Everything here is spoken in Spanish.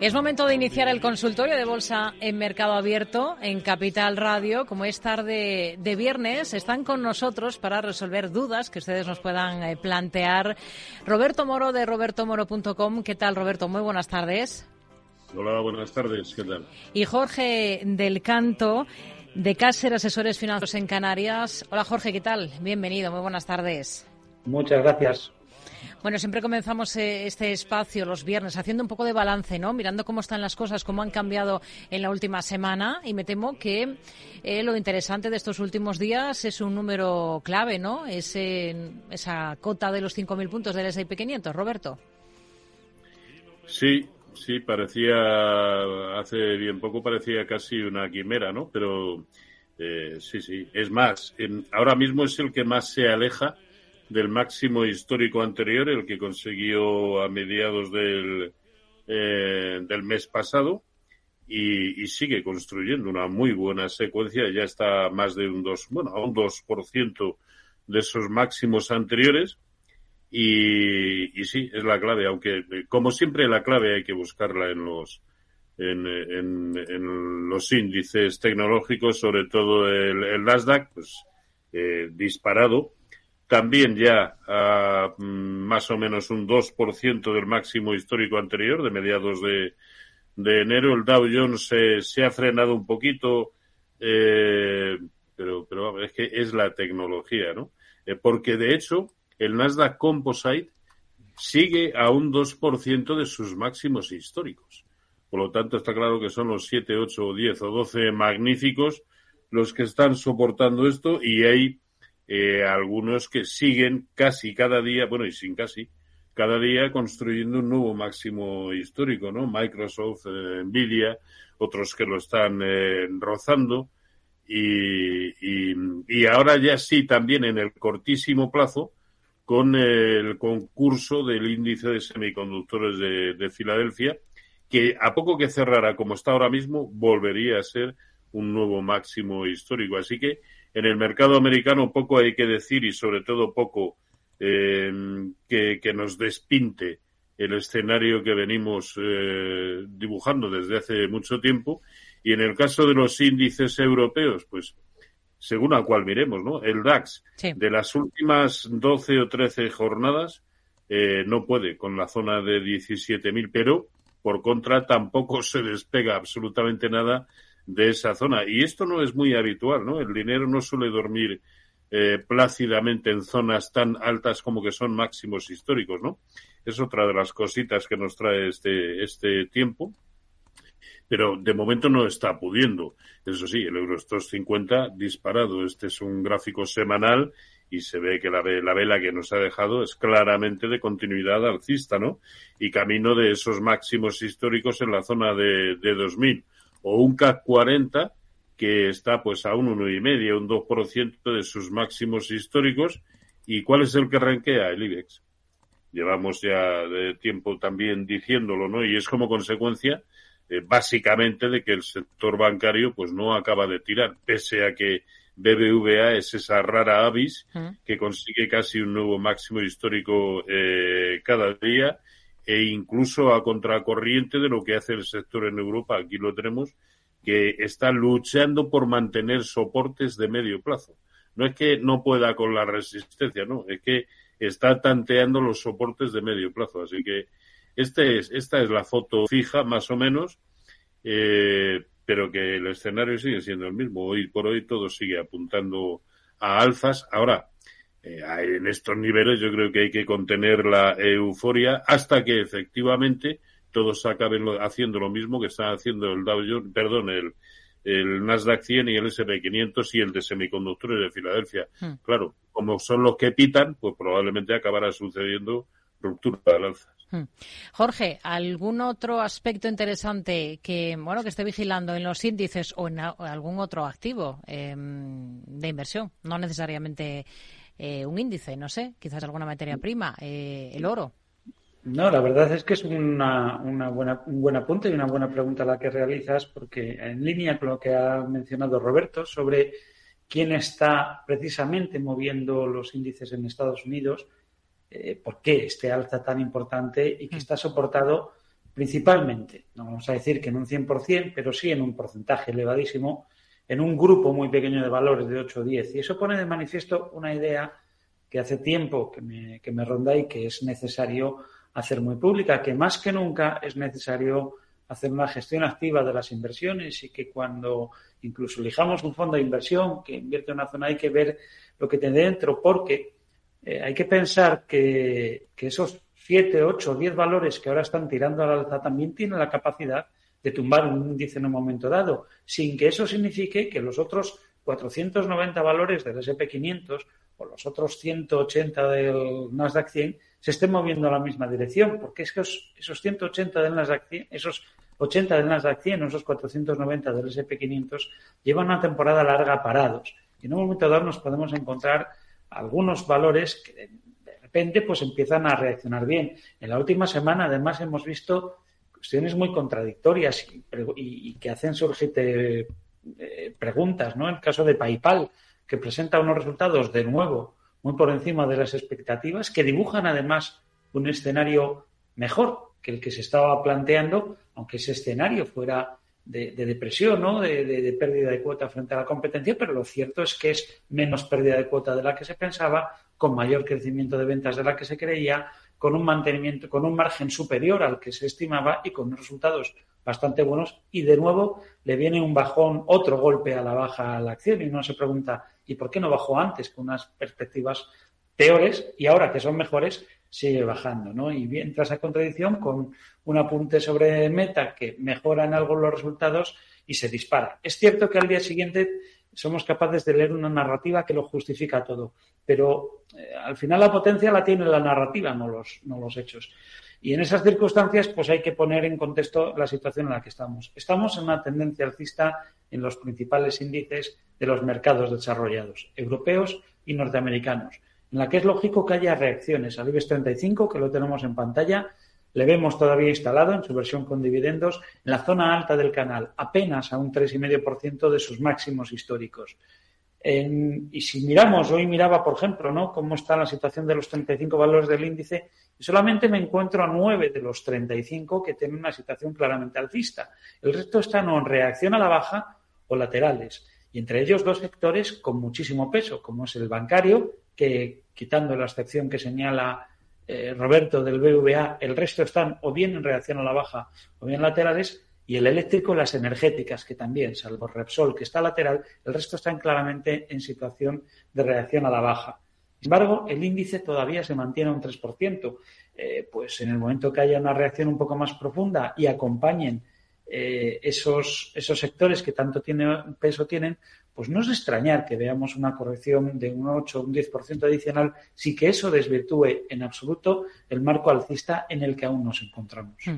Es momento de iniciar el consultorio de bolsa en Mercado Abierto, en Capital Radio. Como es tarde de viernes, están con nosotros para resolver dudas que ustedes nos puedan plantear. Roberto Moro, de robertomoro.com. ¿Qué tal, Roberto? Muy buenas tardes. Hola, buenas tardes. ¿Qué tal? Y Jorge del Canto, de Caser Asesores Financieros en Canarias. Hola, Jorge, ¿qué tal? Bienvenido, muy buenas tardes. Muchas gracias. Bueno, siempre comenzamos este espacio los viernes haciendo un poco de balance, ¿no? Mirando cómo están las cosas, cómo han cambiado en la última semana, y me temo que lo interesante de estos últimos días es un número clave, ¿no? Esa cota de los 5.000 puntos del S&P 500, Roberto. Sí, parecía, hace bien poco parecía casi una quimera, ¿no? Pero sí, es más, ahora mismo es el que más se aleja del máximo histórico anterior, el que consiguió a mediados del mes pasado, y sigue construyendo una muy buena secuencia. Ya está más de un 2% de esos máximos anteriores, y sí, es la clave, aunque como siempre la clave hay que buscarla en los índices tecnológicos, sobre todo el Nasdaq, pues disparado. También ya más o menos un 2% del máximo histórico anterior, de mediados de enero. El Dow Jones se ha frenado un poquito, pero es que es la tecnología, ¿no? Porque, de hecho, el Nasdaq Composite sigue a un 2% de sus máximos históricos. Por lo tanto, está claro que son los 7, 8, o 10 o 12 magníficos los que están soportando esto, y hay algunos que siguen casi cada día, bueno, y sin casi, cada día construyendo un nuevo máximo histórico, ¿no? Microsoft, Nvidia, otros que lo están rozando, y ahora ya sí también en el cortísimo plazo con el concurso del índice de semiconductores de Filadelfia, que a poco que cerrara como está ahora mismo, volvería a ser un nuevo máximo histórico. Así que en el mercado americano poco hay que decir, y sobre todo poco que nos despinte el escenario que venimos dibujando desde hace mucho tiempo. Y en el caso de los índices europeos, pues según a cuál miremos, ¿no? El DAX, sí, de las últimas 12 o 13 jornadas, no puede con la zona de 17.000, pero por contra tampoco se despega absolutamente nada de esa zona. Y esto no es muy habitual, ¿no? El dinero no suele dormir plácidamente en zonas tan altas como que son máximos históricos, ¿no? Es otra de las cositas que nos trae este tiempo, pero de momento no está pudiendo. Eso sí, el EuroStoxx 50 disparado. Este es un gráfico semanal y se ve que la vela que nos ha dejado es claramente de continuidad alcista, ¿no? Y camino de esos máximos históricos en la zona de 2000. O un CAC 40 que está pues a un 1,5, un 2% de sus máximos históricos. ¿Y cuál es el que ranquea? El IBEX. Llevamos ya de tiempo también diciéndolo, ¿no? Y es como consecuencia, básicamente, de que el sector bancario pues no acaba de tirar, pese a que BBVA es esa rara avis que consigue casi un nuevo máximo histórico cada día, e incluso a contracorriente de lo que hace el sector en Europa. Aquí lo tenemos, que está luchando por mantener soportes de medio plazo. No es que no pueda con la resistencia, no, es que está tanteando los soportes de medio plazo. Así que esta es la foto fija, más o menos, pero que el escenario sigue siendo el mismo. Hoy por hoy todo sigue apuntando a alzas. Ahora, en estos niveles yo creo que hay que contener la euforia hasta que efectivamente todos acaben haciendo lo mismo que están haciendo el Dow Jones, perdón, el Nasdaq 100 y el S&P 500 y el de semiconductores de Filadelfia. Claro, como son los que pitan, pues probablemente acabará sucediendo ruptura del alza. Jorge, ¿algún otro aspecto interesante que esté vigilando en los índices o en algún otro activo de inversión? No necesariamente un índice, no sé, quizás alguna materia prima, el oro. No, la verdad es que es un buen apunte y una buena pregunta la que realizas, porque en línea con lo que ha mencionado Roberto sobre quién está precisamente moviendo los índices en Estados Unidos, por qué este alza tan importante y que está soportado principalmente, no vamos a decir que en un 100%, pero sí en un porcentaje elevadísimo, en un grupo muy pequeño de valores de 8 o 10. Y eso pone de manifiesto una idea que hace tiempo que me ronda y que es necesario hacer muy pública, que más que nunca es necesario hacer una gestión activa de las inversiones y que cuando incluso elijamos un fondo de inversión que invierte en una zona hay que ver lo que tiene dentro, porque hay que pensar que esos 7, 8, 10 valores que ahora están tirando al alza también tienen la capacidad de tumbar un índice en un momento dado, sin que eso signifique que los otros 490 valores del S&P 500 o los otros 180 del Nasdaq 100 se estén moviendo en la misma dirección, porque es que esos 180 del Nasdaq 100, esos 80 del Nasdaq 100 o esos 490 del S&P 500 llevan una temporada larga parados. Y en un momento dado nos podemos encontrar algunos valores que de repente pues empiezan a reaccionar bien. En la última semana, además, hemos visto cuestiones muy contradictorias y que hacen surgir preguntas, ¿no? El caso de PayPal, que presenta unos resultados de nuevo muy por encima de las expectativas, que dibujan además un escenario mejor que el que se estaba planteando, aunque ese escenario fuera de depresión, ¿no? de pérdida de cuota frente a la competencia, pero lo cierto es que es menos pérdida de cuota de la que se pensaba, con mayor crecimiento de ventas de la que se creía, con un mantenimiento, con un margen superior al que se estimaba y con unos resultados bastante buenos, y de nuevo le viene un bajón, otro golpe a la baja a la acción, y uno se pregunta ¿y por qué no bajó antes con unas perspectivas peores y ahora que son mejores sigue bajando, ¿no? Y entra esa contradicción con un apunte sobre Meta que mejora en algo los resultados y se dispara. Es cierto que al día siguiente somos capaces de leer una narrativa que lo justifica todo, pero al final la potencia la tiene la narrativa, no los hechos. Y en esas circunstancias pues hay que poner en contexto la situación en la que estamos. Estamos en una tendencia alcista en los principales índices de los mercados desarrollados, europeos y norteamericanos, en la que es lógico que haya reacciones. Al IBEX 35, que lo tenemos en pantalla, le vemos todavía instalado en su versión con dividendos en la zona alta del canal, apenas a un 3,5% de sus máximos históricos. Y si miramos, hoy miraba, por ejemplo, ¿no?, cómo está la situación de los 35 valores del índice, y solamente me encuentro a 9 de los 35 que tienen una situación claramente alcista. El resto están en reacción a la baja o laterales, y entre ellos dos sectores con muchísimo peso, como es el bancario, que quitando la excepción que señala Roberto del BBVA, el resto están o bien en reacción a la baja o bien laterales, y el eléctrico, las energéticas, que también, salvo Repsol, que está lateral, el resto están claramente en situación de reacción a la baja. Sin embargo, el índice todavía se mantiene a un 3%. Pues en el momento que haya una reacción un poco más profunda y acompañen esos sectores que tanto peso tienen, pues no es extrañar que veamos una corrección de un 8 o un 10% adicional, sí que eso desvirtúe en absoluto el marco alcista en el que aún nos encontramos.